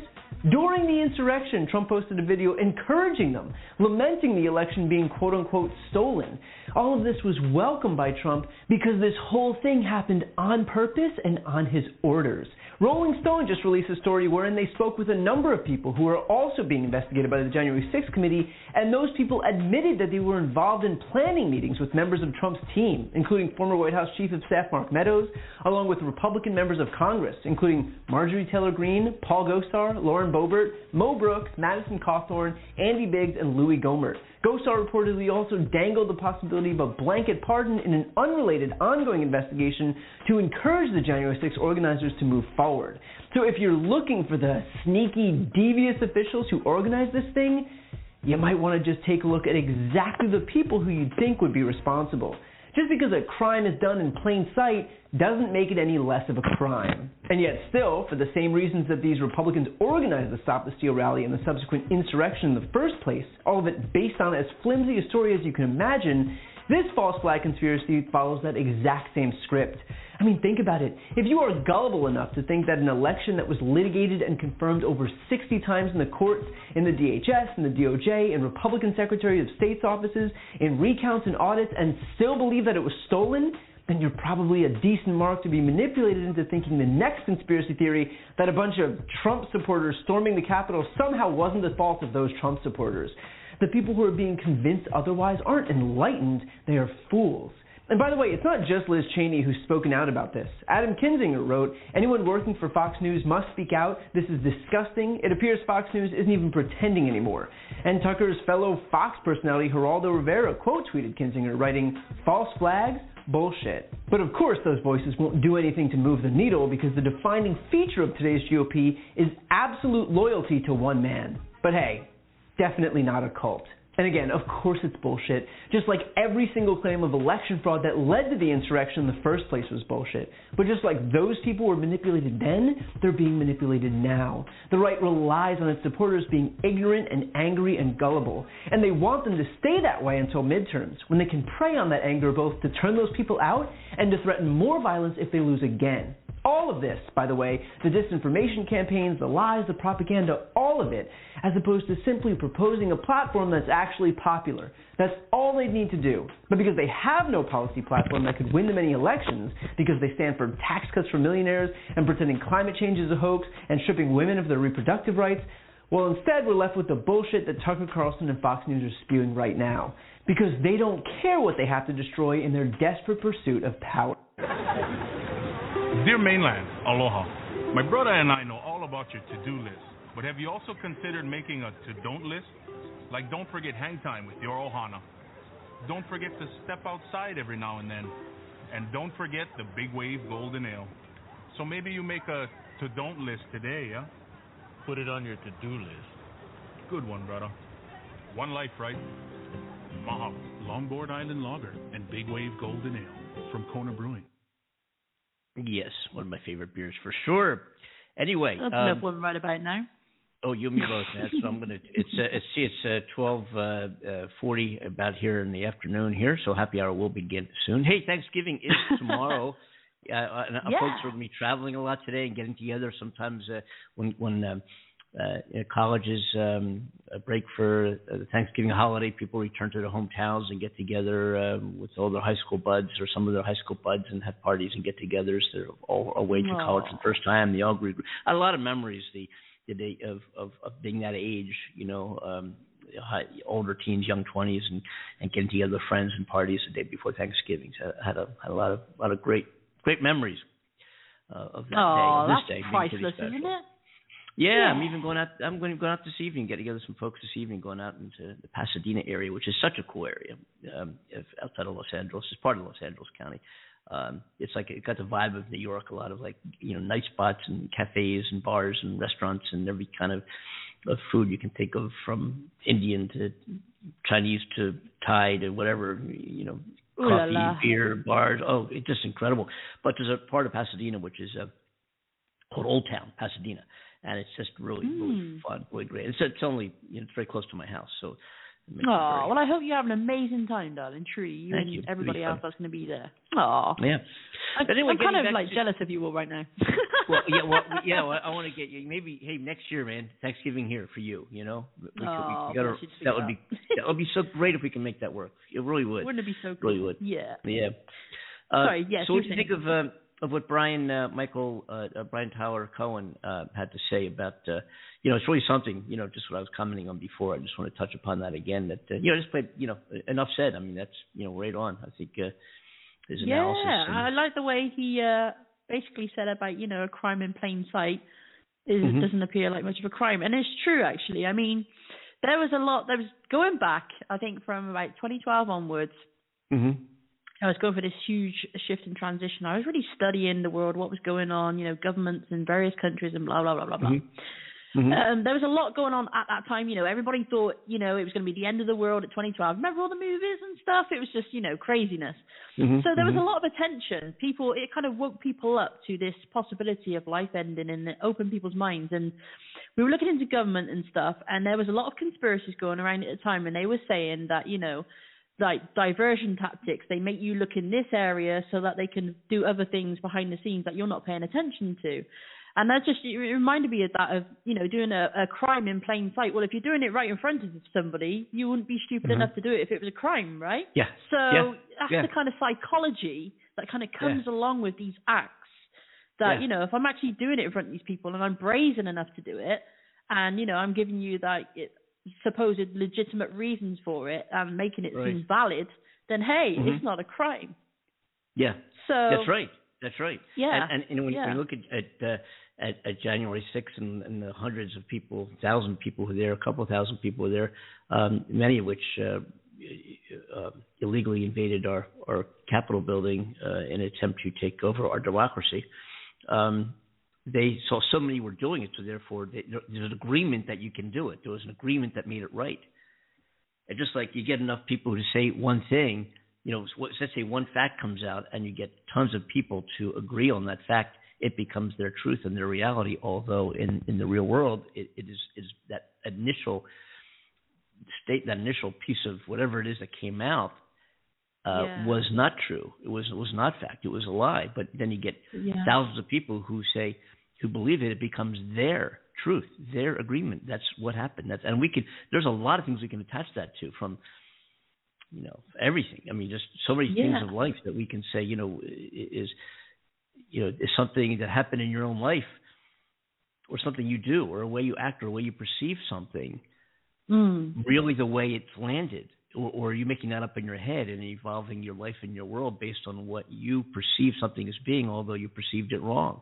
During the insurrection, Trump posted a video encouraging them, lamenting the election being quote-unquote stolen. All of this was welcomed by Trump because this whole thing happened on purpose and on his orders. Rolling Stone just released a story wherein they spoke with a number of people who are also being investigated by the January 6th committee, and those people admitted that they were involved in planning meetings with members of Trump's team, including former White House Chief of Staff Mark Meadows, along with Republican members of Congress, including Marjorie Taylor Greene, Paul Gosar, Lauren Boebert, Mo Brooks, Madison Cawthorn, Andy Biggs, and Louie Gohmert. Gosar reportedly also dangled the possibility of a blanket pardon in an unrelated ongoing investigation to encourage the January 6 organizers to move forward. So if you're looking for the sneaky, devious officials who organized this thing, you might want to just take a look at exactly the people who you'd think would be responsible. Just because a crime is done in plain sight doesn't make it any less of a crime. And yet still, for the same reasons that these Republicans organized the Stop the Steal rally and the subsequent insurrection in the first place, all of it based on as flimsy a story as you can imagine, this false flag conspiracy follows that exact same script. I mean, think about it. If you are gullible enough to think that an election that was litigated and confirmed over 60 times in the courts, in the DHS, in the DOJ, in Republican Secretary of State's offices, in recounts and audits, and still believe that it was stolen, then you're probably a decent mark to be manipulated into thinking the next conspiracy theory that a bunch of Trump supporters storming the Capitol somehow wasn't the fault of those Trump supporters. The people who are being convinced otherwise aren't enlightened, they are fools. And by the way, it's not just Liz Cheney who's spoken out about this. Adam Kinzinger wrote, "Anyone working for Fox News must speak out. This is disgusting. It appears Fox News isn't even pretending anymore." And Tucker's fellow Fox personality Geraldo Rivera quote-tweeted Kinzinger, writing, "False flags? Bullshit." But of course those voices won't do anything to move the needle, because the defining feature of today's GOP is absolute loyalty to one man. But hey, definitely not a cult. And again, of course it's bullshit, just like every single claim of election fraud that led to the insurrection in the first place was bullshit. But just like those people were manipulated then, they're being manipulated now. The right relies on its supporters being ignorant and angry and gullible, and they want them to stay that way until midterms, when they can prey on that anger both to turn those people out and to threaten more violence if they lose again. All of this, by the way, the disinformation campaigns, the lies, the propaganda, all of it, as opposed to simply proposing a platform that's actually popular. That's all they need to do. But because they have no policy platform that could win them any elections, because they stand for tax cuts for millionaires and pretending climate change is a hoax and stripping women of their reproductive rights, well, instead we're left with the bullshit that Tucker Carlson and Fox News are spewing right now, because they don't care what they have to destroy in their desperate pursuit of power. Dear Mainland, aloha. My brother and I know all about your to-do list, but have you also considered making a to-don't list? Like, don't forget hang time with your ohana. Don't forget to step outside every now and then. And don't forget the big wave golden ale. So maybe you make a to-don't list today, yeah? Put it on your to-do list. Good one, brother. One life, right? Maha, Longboard Island Lager and Big Wave Golden Ale from Kona Brewing. Yes, one of my favorite beers for sure. Anyway, that's enough one right about now. Oh, you and me both, man. So I'm gonna. It's 12:40 about here in the afternoon here. So happy hour will begin soon. Hey, Thanksgiving is tomorrow. And folks are gonna be traveling a lot today and getting together. Sometimes when colleges break for the Thanksgiving holiday, people return to their hometowns and get together with all their high school buds or some of their high school buds and have parties and get-togethers. They're all away to college for the first time. They all grew a lot of memories. The day of being that age, older teens, young 20s, and getting together with friends and parties the day before Thanksgiving. So I had a lot of great memories of that day. This day, priceless, isn't it? Yeah, I'm going to go out this evening, get together with some folks this evening, going out into the Pasadena area, which is such a cool area outside of Los Angeles. It's part of Los Angeles County. It's like it got the vibe of New York, a lot of nice spots and cafes and bars and restaurants and every kind of food you can think of, from Indian to Chinese to Thai to whatever, coffee, beer, bars. Oh, it's just incredible. But there's a part of Pasadena which is called Old Town Pasadena. And it's just really, really fun, really great. It's only, it's very close to my house, so Oh, well, I hope you have an amazing time, darling. Truly, you Thank and you. Everybody else that's going to be there. Oh, yeah. I'm kind of like jealous of you all right now. Well, I want to get you. Maybe, hey, next year, man, Thanksgiving here for you. You know, that would be so great if we can make that work. It really would. Wouldn't it be so cool? Really would. Yeah. Yeah. Sorry. Yes. So, what do you think of what Brian Tyler Cohen had to say about, it's really something, just what I was commenting on before. I just want to touch upon that again, that, just played, enough said. I mean, that's, right on. I think his analysis. Yeah, I like the way he basically said about, a crime in plain sight doesn't appear like much of a crime. And it's true, actually. I mean, there was going back, I think, from about 2012 onwards. Mm-hmm. I was going for this huge shift and transition. I was really studying the world, what was going on, governments in various countries and blah, blah, blah, blah, blah. Mm-hmm. Mm-hmm. There was a lot going on at that time. Everybody thought, it was going to be the end of the world at 2012. Remember all the movies and stuff? It was just, craziness. Mm-hmm. So there was a lot of attention. People, it kind of woke people up to this possibility of life ending, and it opened people's minds. And we were looking into government and stuff, and there was a lot of conspiracies going around at the time, and they were saying that, like diversion tactics, they make you look in this area so that they can do other things behind the scenes that you're not paying attention to. And that just reminded me of that, of doing a crime in plain sight. Well, if you're doing it right in front of somebody, you wouldn't be stupid enough to do it if it was a crime, right? Yeah. So that's the kind of psychology that kind of comes along with these acts, that if I'm actually doing it in front of these people and I'm brazen enough to do it, and I'm giving you that supposed legitimate reasons for it and making it seem valid, then hey, it's not a crime. Yeah, so that's right. Yeah, and when you look at January 6th and the hundreds of people, 1,000 people who were there, a couple thousand people were there, many of which illegally invaded our Capitol building in an attempt to take over our democracy. They saw so many were doing it, so therefore there's an agreement that you can do it. There was an agreement that made it right. And just like you get enough people who say one thing, let's say one fact comes out and you get tons of people to agree on that fact, it becomes their truth and their reality, although in the real world, it is that initial state, that initial piece of whatever it is that came out, was not true. It was not fact. It was a lie. But then you get thousands of people who say, who believe it, it becomes their truth, their agreement. That's what happened. And there's a lot of things we can attach that to, from, everything. I mean, just so many things of life that we can say, is something that happened in your own life, or something you do, or a way you act, or a way you perceive something, really the way it's landed. Or are you making that up in your head and evolving your life and your world based on what you perceive something as being, although you perceived it wrong,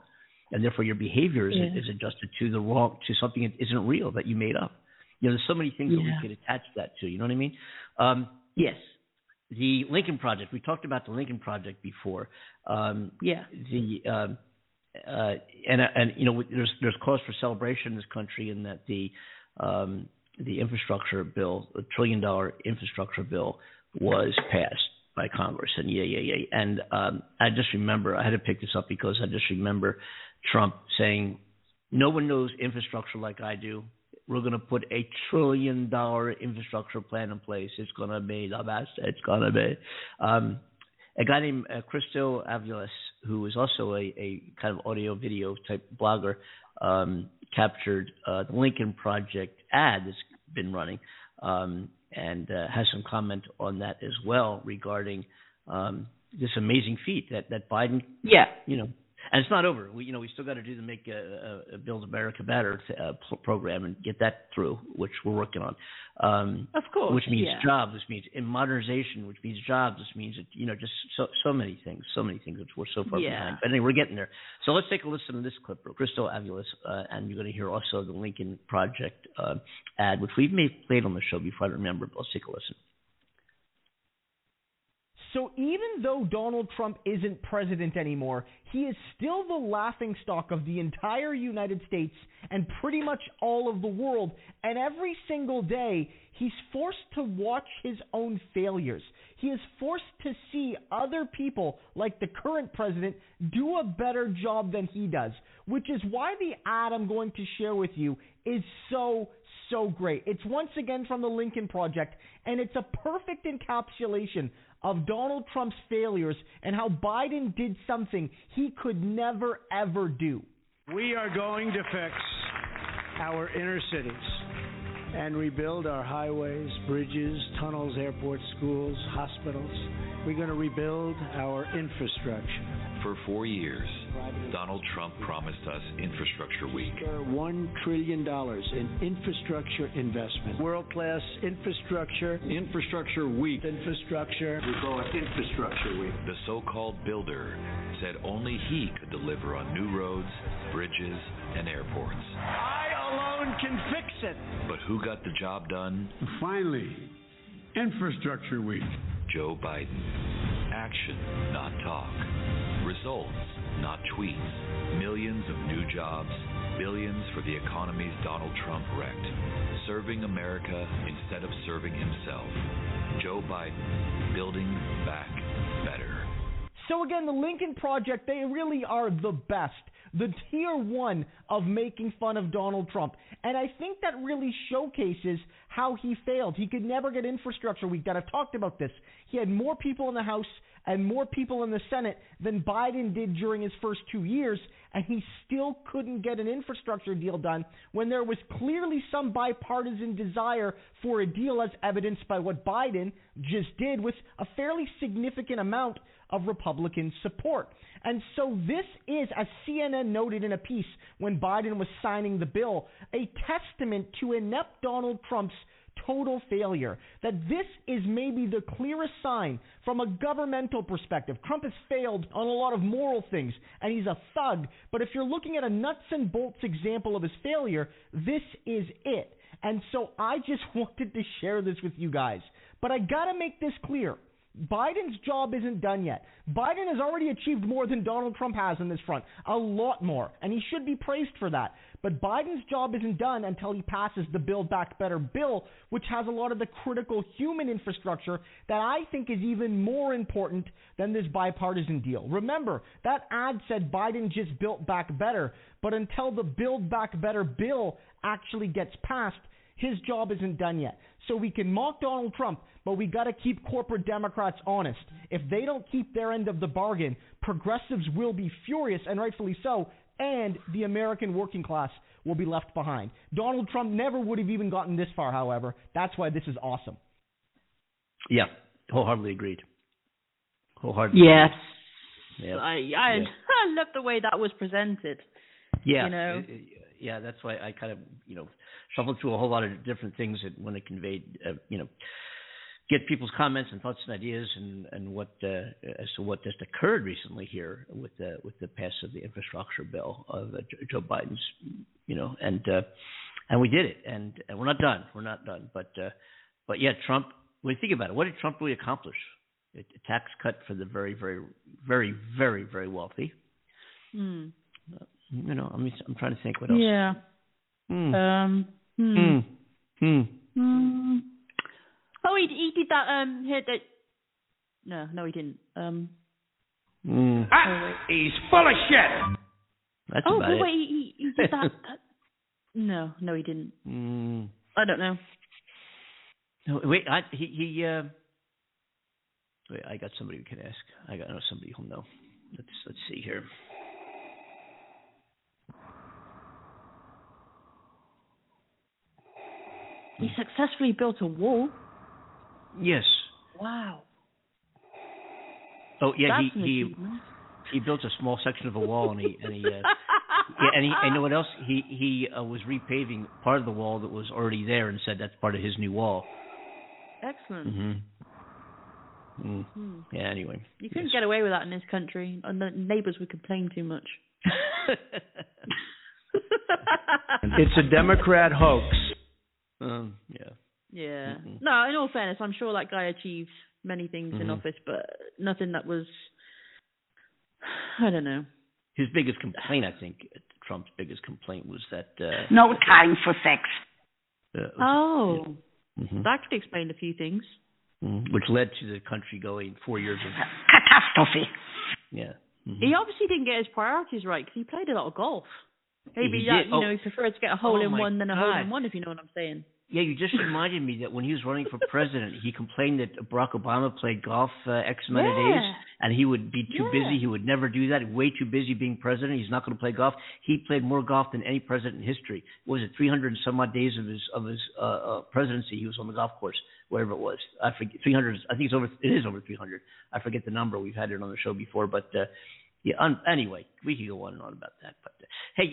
and therefore your behavior is adjusted to the wrong, to something that isn't real, that you made up. There's so many things that we could attach that to. You know what I mean? Yes. The Lincoln Project. We talked about the Lincoln Project before. There's cause for celebration in this country in that the infrastructure bill, a $1 trillion infrastructure bill, was passed by Congress. And And I just remember, I had to pick this up because I just remember Trump saying, no one knows infrastructure like I do. We're going to put a $1 trillion infrastructure plan in place. It's going to be the best. It's going to be. A guy named Crystal Aviles, who was also a kind of audio video type blogger, captured the Lincoln Project ad that's been running, and has some comment on that as well regarding this amazing feat that Biden. Yeah. And it's not over. We still got to do the Make Build America Better program and get that through, which we're working on. Of course. Which means jobs. Which means modernization. Which means jobs. Which means just so many things. So many things which we're so far behind. But anyway, we're getting there. So let's take a listen to this clip from Crystal Aviles, and you're going to hear also the Lincoln Project ad, which we've played on the show before. I don't remember, but let's take a listen. So even though Donald Trump isn't president anymore, he is still the laughingstock of the entire United States and pretty much all of the world. And every single day, he's forced to watch his own failures. He is forced to see other people, like the current president, do a better job than he does, which is why the ad I'm going to share with you is so so great. It's once again from the Lincoln Project, and it's a perfect encapsulation of Donald Trump's failures and how Biden did something he could never, ever do. We are going to fix our inner cities and rebuild our highways, bridges, tunnels, airports, schools, hospitals. We're going to rebuild our infrastructure. For 4 years, Donald Trump promised us Infrastructure Week. $1 trillion in infrastructure investment. World-class infrastructure. Infrastructure Week. Infrastructure. We call it Infrastructure Week. The so-called builder said only he could deliver on new roads, bridges, and airports. I alone can fix it. But who got the job done? Finally, Infrastructure Week. Joe Biden. Action, not talk. Results, not tweets. Millions of new jobs. Billions for the economies Donald Trump wrecked. Serving America instead of serving himself. Joe Biden. Building back better. So again, the Lincoln Project, they really are the best. The tier one of making fun of Donald Trump. And I think that really showcases how he failed. He could never get Infrastructure Week done. I've talked about this. He had more people in the House and more people in the Senate than Biden did during his first 2 years, and he still couldn't get an infrastructure deal done when there was clearly some bipartisan desire for a deal, as evidenced by what Biden just did with a fairly significant amount of Republican support. And so this is, as CNN noted in a piece when Biden was signing the bill, a testament to inept Donald Trump's total failure, that this is maybe the clearest sign from a governmental perspective. Trump has failed on a lot of moral things, and he's a thug, but if you're looking at a nuts and bolts example of his failure, this is it. And so I just wanted to share this with you guys. But I got to make this clear. Biden's job isn't done yet. Biden has already achieved more than Donald Trump has on this front, a lot more, and he should be praised for that. But Biden's job isn't done until he passes the Build Back Better bill, which has a lot of the critical human infrastructure that I think is even more important than this bipartisan deal. Remember, that ad said Biden just built back better, but until the Build Back Better bill actually gets passed, his job isn't done yet. So we can mock Donald Trump, but we got to keep corporate Democrats honest. If they don't keep their end of the bargain, progressives will be furious, and rightfully so, and the American working class will be left behind. Donald Trump never would have even gotten this far, however. That's why this is awesome. Yeah, wholeheartedly agreed. Wholeheartedly. Yes. Yeah. I love the way that was presented. Yeah. You know? Yeah, that's why I kind of, shuffled through a whole lot of different things that when it conveyed, get people's comments and thoughts and ideas and what as to what just occurred recently here with the pass of the infrastructure bill of Joe Biden's, and we did it and we're not done. We're not done. But yeah, Trump, when you think about it, what did Trump really accomplish? A tax cut for the very, very, very, very, very wealthy. Mm. I'm trying to think what else. Yeah. Oh, he did that. No, he didn't. He's full of shit. That's about it. Oh, wait, he did that. No, he didn't. I don't know. No, wait. Wait, I got somebody we can ask. I know somebody who'll know. Let's see here. He successfully built a wall. Yes. Wow. Oh yeah, that's he built a small section of a wall, and you know what else? He was repaving part of the wall that was already there, and said that's part of his new wall. Excellent. Mm-hmm. Mm-hmm. Yeah. Anyway, you couldn't get away with that in this country, and the neighbors would complain too much. It's a Democrat hoax. Yeah. Mm-mm. No, in all fairness, I'm sure that guy achieved many things in office, but nothing that was, I don't know. His biggest complaint, I think, Trump's biggest complaint was that... no time for sex. That could explain a few things. Mm-hmm. Which led to the country going 4 years of... catastrophe. Yeah. Mm-hmm. He obviously didn't get his priorities right because he played a lot of golf. Maybe he prefers to get a hole in one than a hole in one, if you know what I'm saying. Yeah, you just reminded me that when he was running for president, he complained that Barack Obama played golf X amount of days, and he would be too busy. He would never do that. Way too busy being president. He's not going to play golf. He played more golf than any president in history. What was it, 300 and some odd days of his presidency? He was on the golf course, whatever it was. I forget 300. I think it is over 300. I forget the number. We've had it on the show before, but. Yeah. Anyway, we could go on and on about that. But hey,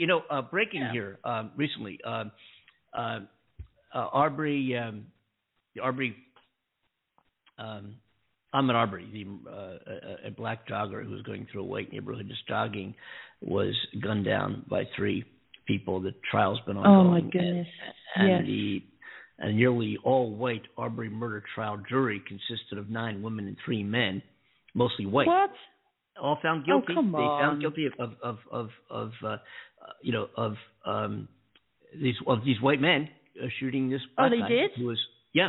breaking here recently, Ahmaud Arbery, a black jogger who was going through a white neighborhood just jogging, was gunned down by three people. The trial's been ongoing. Oh my goodness! And the nearly all-white Arbery murder trial jury consisted of 9 women and 3 men, mostly white. What? All found guilty. Oh, come on. They found guilty of these white men shooting this black guy. Oh, they did? Who was,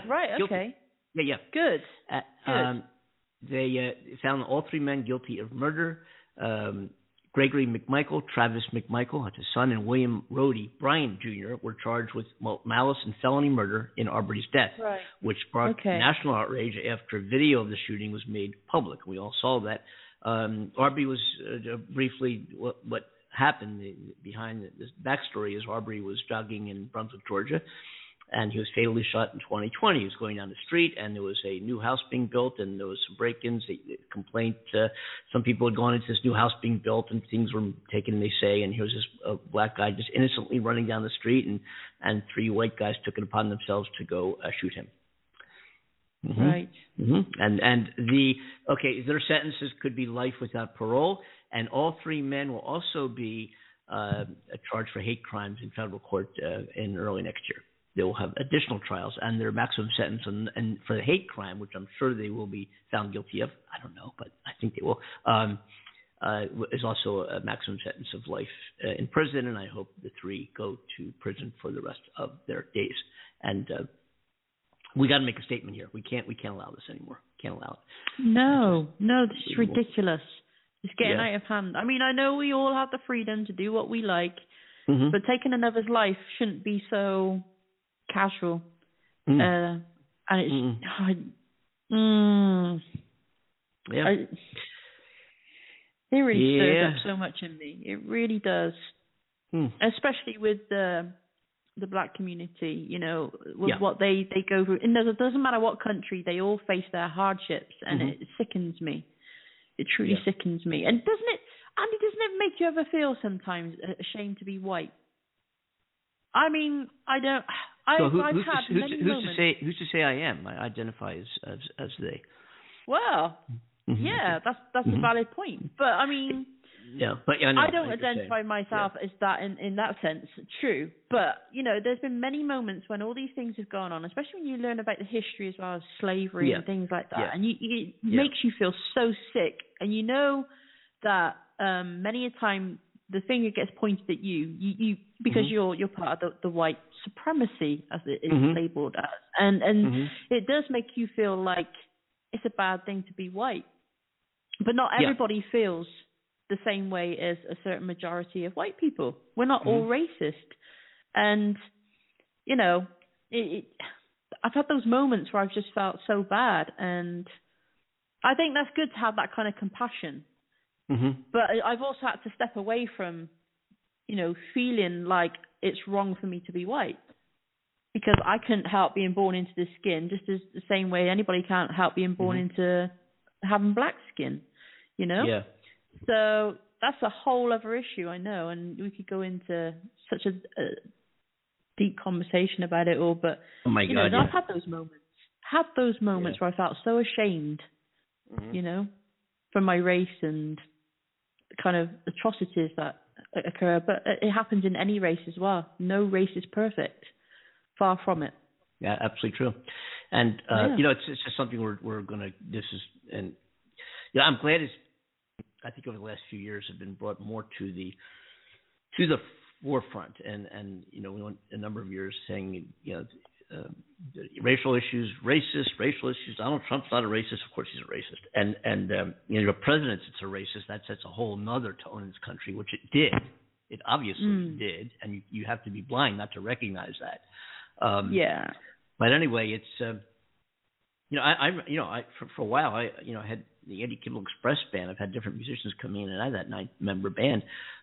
right. Guilty. Okay. Yeah. Good. They found all 3 men guilty of murder. Gregory McMichael, Travis McMichael, his son, and William Roddie Bryan Jr. were charged with malice and felony murder in Arbery's death, which brought national outrage after video of the shooting was made public. We all saw that. Arbery was briefly what happened behind this backstory is Arbery was jogging in Brunswick, Georgia, and he was fatally shot in 2020. He was going down the street, and there was a new house being built, and there was some break-ins. A complaint, some people had gone into this new house being built, and things were taken, they say, and here was this black guy just innocently running down the street, and 3 white guys took it upon themselves to go shoot him. Mm-hmm. Right. Mm-hmm. And their sentences could be life without parole, and all 3 men will also be charged for hate crimes in federal court in early next year. They will have additional trials, and their maximum sentence and for the hate crime, which I'm sure they will be found guilty of, I don't know, but I think they will, is also a maximum sentence of life in prison, and I hope the 3 go to prison for the rest of their days. And we got to make a statement here. We can't allow this anymore. Can't allow it. No, this is ridiculous. It's getting out of hand. I mean, I know we all have the freedom to do what we like, but taking another's life shouldn't be so casual. And it's it really stirs up so much in me. It really does, especially with the black community, with what they go through. And it doesn't matter what country, they all face their hardships, and it sickens me. It truly sickens me. And doesn't it make you ever feel sometimes ashamed to be white? I mean, I don't. Who's to say I am? I identify as they. Well, that's a valid point. But I mean. Yeah, but I don't identify myself as that in that sense, true. But, there's been many moments when all these things have gone on, especially when you learn about the history as well as slavery and things like that. And it makes you feel so sick. And you know that many a time the finger gets pointed at you because you're part of the white supremacy, as it is labeled as. And it does make you feel like it's a bad thing to be white. But not everybody feels the same way as a certain majority of white people. We're not all racist. And, I've had those moments where I've just felt so bad. And I think that's good to have that kind of compassion. Mm-hmm. But I've also had to step away from, feeling like it's wrong for me to be white. Because I couldn't help being born into this skin, just as the same way anybody can't help being born into having black skin, Yeah. So that's a whole other issue, I know, and we could go into such a deep conversation about it all. But I've had those moments where I felt so ashamed, for my race and kind of atrocities that occur. But it happens in any race as well. No race is perfect. Far from it. Yeah, absolutely true. And it's just something we're gonna. This is I'm glad it's. I think over the last few years have been brought more to the forefront, and we went a number of years saying racial issues. Donald Trump's not a racist, of course he's a racist, and your president's it's a racist. That sets a whole nother tone in this country, which it did. It obviously did, and you have to be blind not to recognize that. Yeah. But anyway, it's I had the Andy Kimball Express Band. I've had different musicians come in, and I had that 9-member band.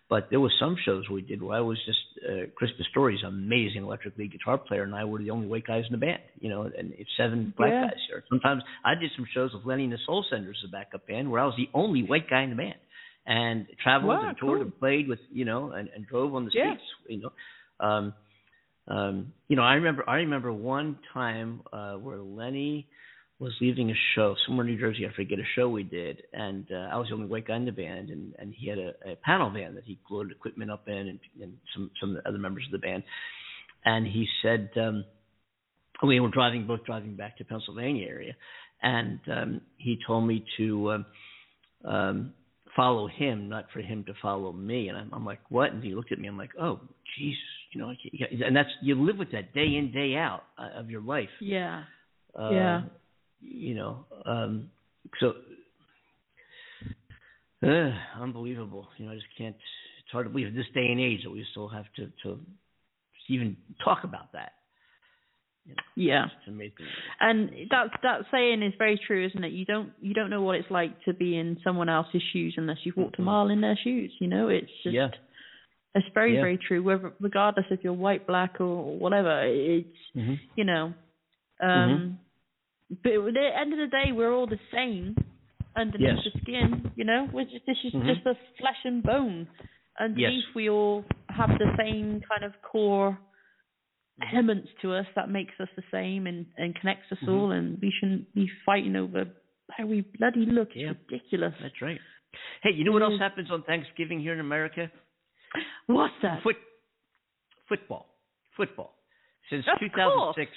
But there was some shows we did where I was just Chris Pastori's amazing electric lead guitar player, and I were the only white guys in the band, you know, and it's 7 black guys here. Sometimes I did some shows with Lenny and the Soul Senders as a backup band, where I was the only white guy in the band, and traveled and toured and played with, you know, and drove on the streets, you know. I remember one time where Lenny was leaving a show somewhere in New Jersey. I forget, a show we did, and I was the only white guy in the band, and he had a panel van that he loaded equipment up in, and some of the other members of the band. And he said, we were both driving back to Pennsylvania area, and he told me to follow him, not for him to follow me. And I'm like, what? And he looked at me. I'm like, oh, geez, you know. And that's, you live with that day in, day out of your life. Yeah. Yeah. You know, unbelievable. You know, I just can't. It's hard to believe in this day and age that we still have to even talk about that. You know, yeah, it's amazing. And that saying is very true, isn't it? You don't know what it's like to be in someone else's shoes unless you've walked a mile in their shoes. You know, it's just it's very very true. Whether, regardless if you're white, black, or whatever, it's you know. But at the end of the day, we're all the same underneath the skin, you know? This is just a flesh and bone. Underneath, we all have the same kind of core elements to us that makes us the same and connects us all, and we shouldn't be fighting over how we bloody look. It's ridiculous. That's right. Hey, you know what else happens on Thanksgiving here in America? What's that? Football. Since 2006,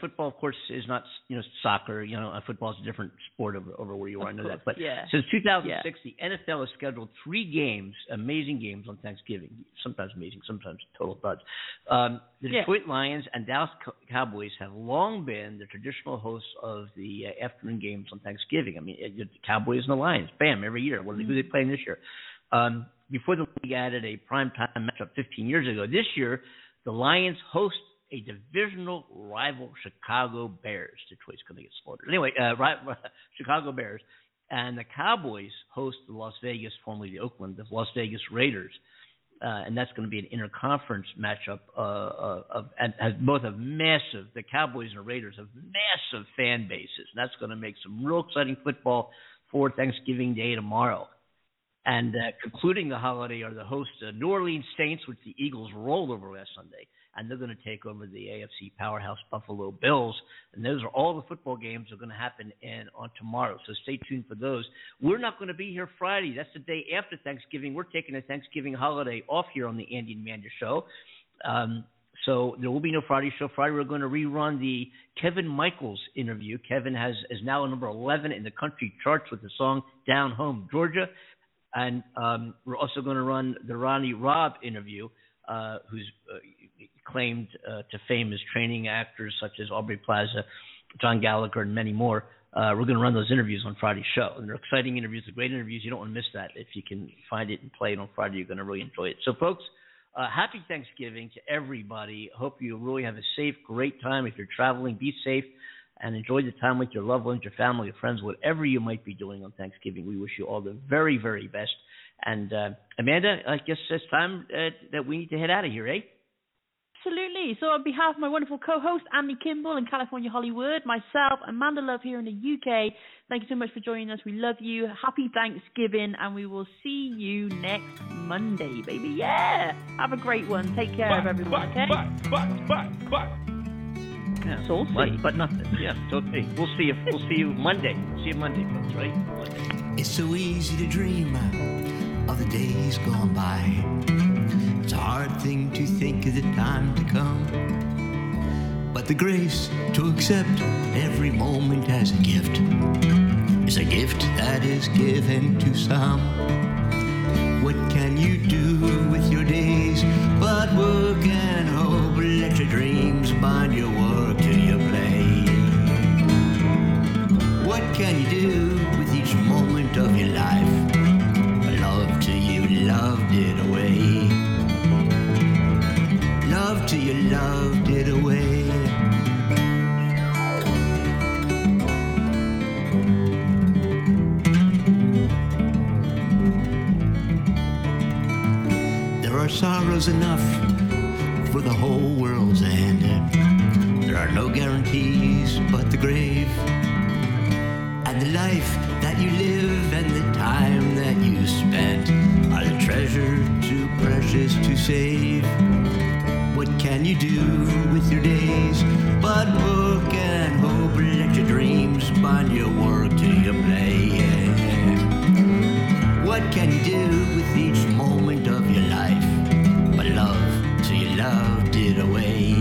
football, of course, is not, you know, soccer. You know, football is a different sport over where you are. I know that, but since 2006, the NFL has scheduled 3 games, amazing games on Thanksgiving. Sometimes amazing, sometimes total duds. The Detroit Lions and Dallas Cowboys have long been the traditional hosts of the afternoon games on Thanksgiving. I mean, the Cowboys and the Lions, bam, every year. Who are they playing this year? Before the league added a primetime matchup 15 years ago, this year, the Lions host a divisional rival, Chicago Bears. Detroit's going to get slaughtered. Anyway, Chicago Bears. And the Cowboys host the Las Vegas, formerly the Oakland, the Las Vegas Raiders. And that's going to be an interconference matchup. Both have massive, the Cowboys and the Raiders have massive fan bases. And that's going to make some real exciting football for Thanksgiving Day tomorrow. And concluding the holiday are the hosts, New Orleans Saints, which the Eagles rolled over last Sunday. And they're going to take over the AFC powerhouse Buffalo Bills. And those are all the football games that are going to happen on tomorrow. So stay tuned for those. We're not going to be here Friday. That's the day after Thanksgiving. We're taking a Thanksgiving holiday off here on the Andy and Amanda Show. So there will be no Friday show. Friday we're going to rerun the Kevin Michaels interview. Kevin is now number 11 in the country charts with the song Down Home, Georgia. And we're also going to run the Ronnie Robb interview, who's claimed to fame as training actors such as Aubrey Plaza, John Gallagher, and many more. We're going to run those interviews on Friday's show. And they're exciting interviews, they're great interviews. You don't want to miss that. If you can find it and play it on Friday, you're going to really enjoy it. So, folks, happy Thanksgiving to everybody. Hope you really have a safe, great time. If you're traveling, be safe. And enjoy the time with your loved ones, your family, your friends, whatever you might be doing on Thanksgiving. We wish you all the very, very best. And Amanda, I guess it's time that we need to head out of here, eh? Absolutely. So on behalf of my wonderful co-host, Andy Kimball in California, Hollywood, myself, Amanda Love here in the UK, thank you so much for joining us. We love you. Happy Thanksgiving, and we will see you next Monday, baby. Yeah. Have a great one. Take care of everyone, okay? Bye. Yeah. Salty. But nothing. Yeah, it's okay. We'll see you Monday. See you Monday, folks, right? Monday. It's so easy to dream of the days gone by. It's a hard thing to think of the time to come. But the grace to accept every moment as a gift is a gift that is given to some. What can you do with your days but work and hope? Let your dreams bind your work to your play. What can you do with each moment of your life? Love till you loved it away. loved it away. There are sorrows enough for the whole world's end. There are no guarantees but the grave, and the life that you live and the time that you spent are the treasure too precious to save. What can you do with your days but work and hope? Let your dreams bind your work to your play. What can you do with each moment of your life but love till you loved it away?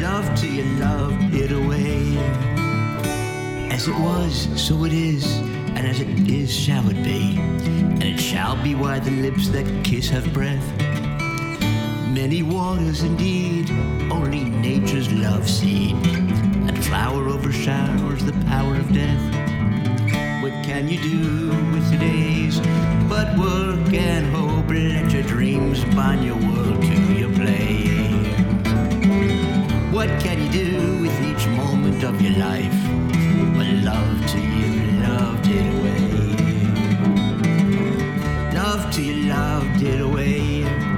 Love till you loved it away. As it was, so it is, and as it is, shall it be, and it shall be why the lips that kiss have breath. Many waters indeed, only nature's love seed, and flower overshowers the power of death. What can you do with your days but work and hope? Let your dreams bind your world to your play. What can you do with each moment of your life